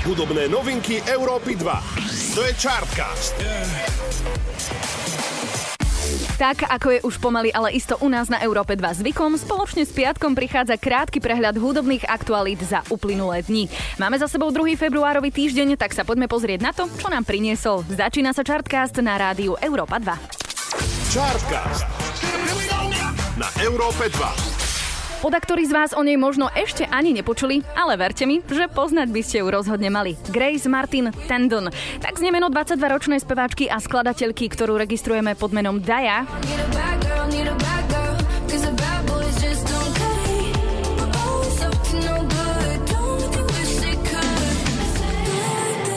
Hudobné novinky Európy 2. To je Chartcast. Tak, ako je už pomaly, ale isto u nás na Európe 2 zvykom, spoločne s piatkom prichádza krátky prehľad hudobných aktualít za uplynulé dni. Máme za sebou 2. februárový týždeň, tak sa poďme pozrieť na to, čo nám priniesol. Začína sa Chartcast na rádiu Európa 2. Chartcast na Európe 2. Podaktorí z vás o nej možno ešte ani nepočuli, ale verte mi, že poznať by ste ju rozhodne mali. Grace Martin Tandon. Tak znie meno 22-ročnej speváčky a skladateľky, ktorú registrujeme pod menom Daya.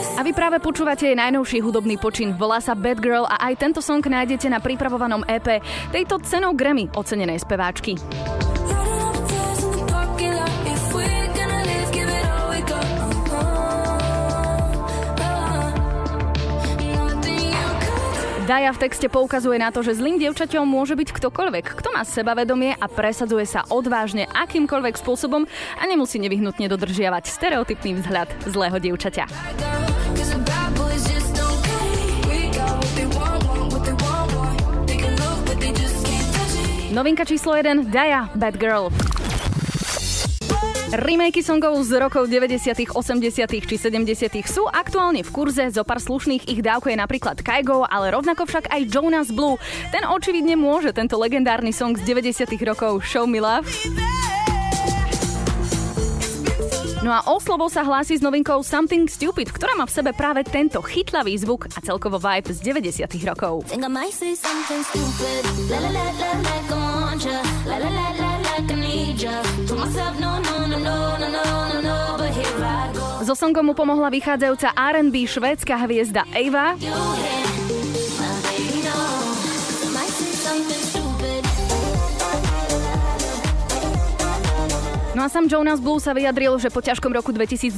A vy práve počúvate jej najnovší hudobný počin. Volá sa Bad Girl a aj tento song nájdete na pripravovanom EP tejto cenou Grammy ocenenej speváčky. Daya v texte poukazuje na to, že zlým dievčaťom môže byť ktokoľvek, kto má sebavedomie a presadzuje sa odvážne akýmkoľvek spôsobom a nemusí nevyhnutne dodržiavať stereotypný vzhľad zlého dievčaťa. Novinka číslo 1, Daya, Bad Girl. Remakey songov z rokov 90., 80. či 70. sú aktuálne v kurze, zo pár slušných ich dávkuje napríklad Kygo, ale rovnako však aj Jonas Blue. Ten očividne môže tento legendárny song z 90. rokov Show Me Love. No a o slovo sa hlási s novinkou Something Stupid, ktorá má v sebe práve tento chytlavý zvuk a celkovo vibe z 90. rokov. So songom mu pomohla vychádzajúca R&B švédska hviezda Ava. No a sám Jonas Blue sa vyjadril, že po ťažkom roku 2020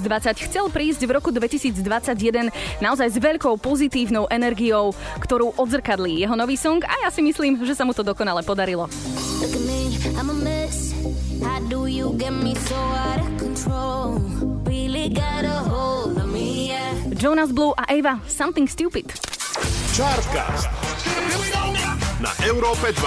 chcel prísť v roku 2021 naozaj s veľkou pozitívnou energiou, ktorú odzrkadlí jeho nový song a ja si myslím, že sa mu to dokonale podarilo. Jonas Blue a Ava, Something Stupid. Chartcast na Európe 2.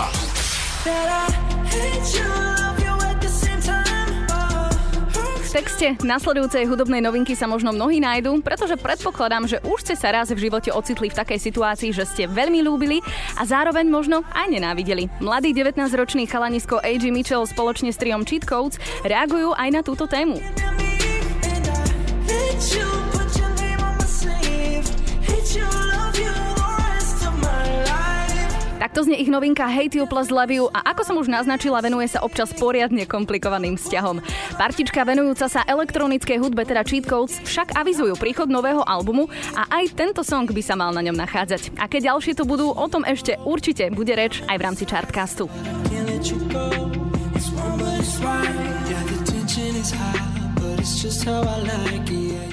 V texte nasledujúcej hudobnej novinky sa možno mnohí nájdú, pretože predpokladám, že už ste sa raz v živote ocitli v takej situácii, že ste veľmi ľúbili a zároveň možno aj nenávideli. Mladý 19-ročný chalanisko A.J. Mitchell spoločne s triom Cheat Codes reagujú aj na túto tému. Takto znie ich novinka Hate You Plus Love You a ako som už naznačila, venuje sa občas poriadne komplikovaným vzťahom. Partička venujúca sa elektronickej hudbe, teda Cheat Codes, však avizujú príchod nového albumu a aj tento song by sa mal na ňom nachádzať. Aké ďalšie tu budú, o tom ešte určite bude reč aj v rámci Chartcastu.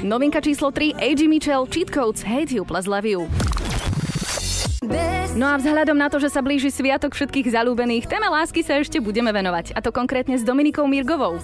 Novinka číslo 3, A.J. Mitchell, Cheat Codes, Hate You Plus Love You. No a vzhľadom na to, že sa blíži Sviatok všetkých zaľúbených, téme lásky sa ešte budeme venovať, a to konkrétne s Dominikou Mirgovou.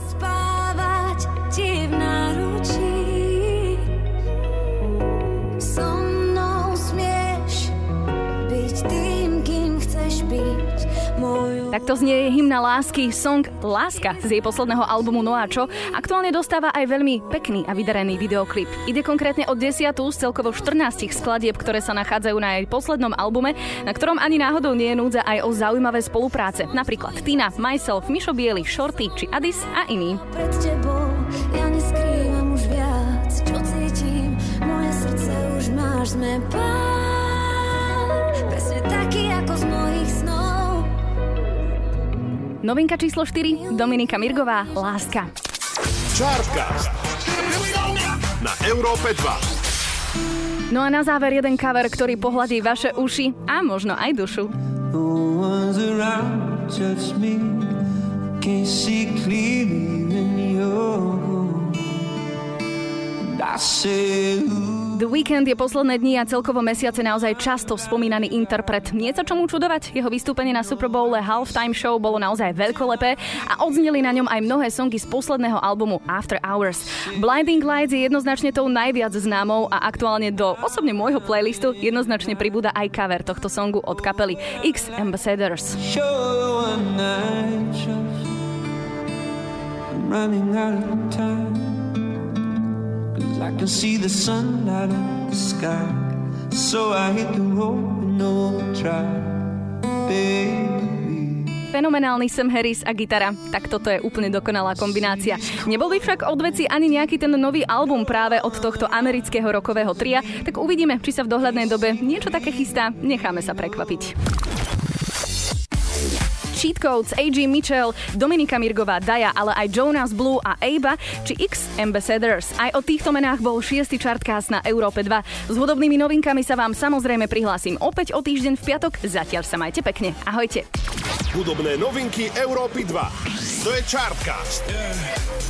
Takto znie hymna lásky, song Láska z jej posledného albumu No a čo? Aktuálne dostáva aj veľmi pekný a vydarený videoklip. Ide konkrétne o 10. z celkovo 14 skladieb, ktoré sa nachádzajú na jej poslednom albume, na ktorom ani náhodou nie je núdza aj o zaujímavé spolupráce. Napríklad Tina, Myself, Mišo Bieli, Shorty či Addis a iní. Pred tebou ja neskrývam už viac, čo cítim, moje srdce už máš, sme pár, presne taký ako z mojich snov. Novinka číslo 4, Dominika Mirgová, Láska. Chartcast na Európe 2. No a na záver jeden cover, ktorý pohladí vaše uši a možno aj dušu. The Weeknd je posledné dni a celkovo mesiace naozaj často spomínaný interpret. Nie sa čomu čudovať, jeho vystúpenie na Super Bowle Halftime Show bolo naozaj veľkolepé a odzneli na ňom aj mnohé songy z posledného albumu After Hours. Blinding Lights je jednoznačne tou najviac známou a aktuálne do osobne môjho playlistu jednoznačne pribúda aj cover tohto songu od kapely X Ambassadors. I can see the sunlight in the sky, so I hit the road and don't try, baby. Fenomenálny Sam Harris a gitara. Tak toto je úplne dokonalá kombinácia. Nebol by však odveci ani nejaký ten nový album práve od tohto amerického rockového tria, tak uvidíme, či sa v dohľadnej dobe niečo také chystá. Necháme sa prekvapiť. Cheat Codes, A.J. Mitchell, Dominika Mirgová, Daya, ale aj Jonas Blue a Ava či X Ambassadors. Aj o týchto menách bol 6. Chartcast na Európe 2. S hudobnými novinkami sa vám samozrejme prihlásim opäť o týždeň v piatok. Zatiaľ sa majte pekne. Ahojte. Hudobné novinky Európy 2. To je Chartcast. Yeah.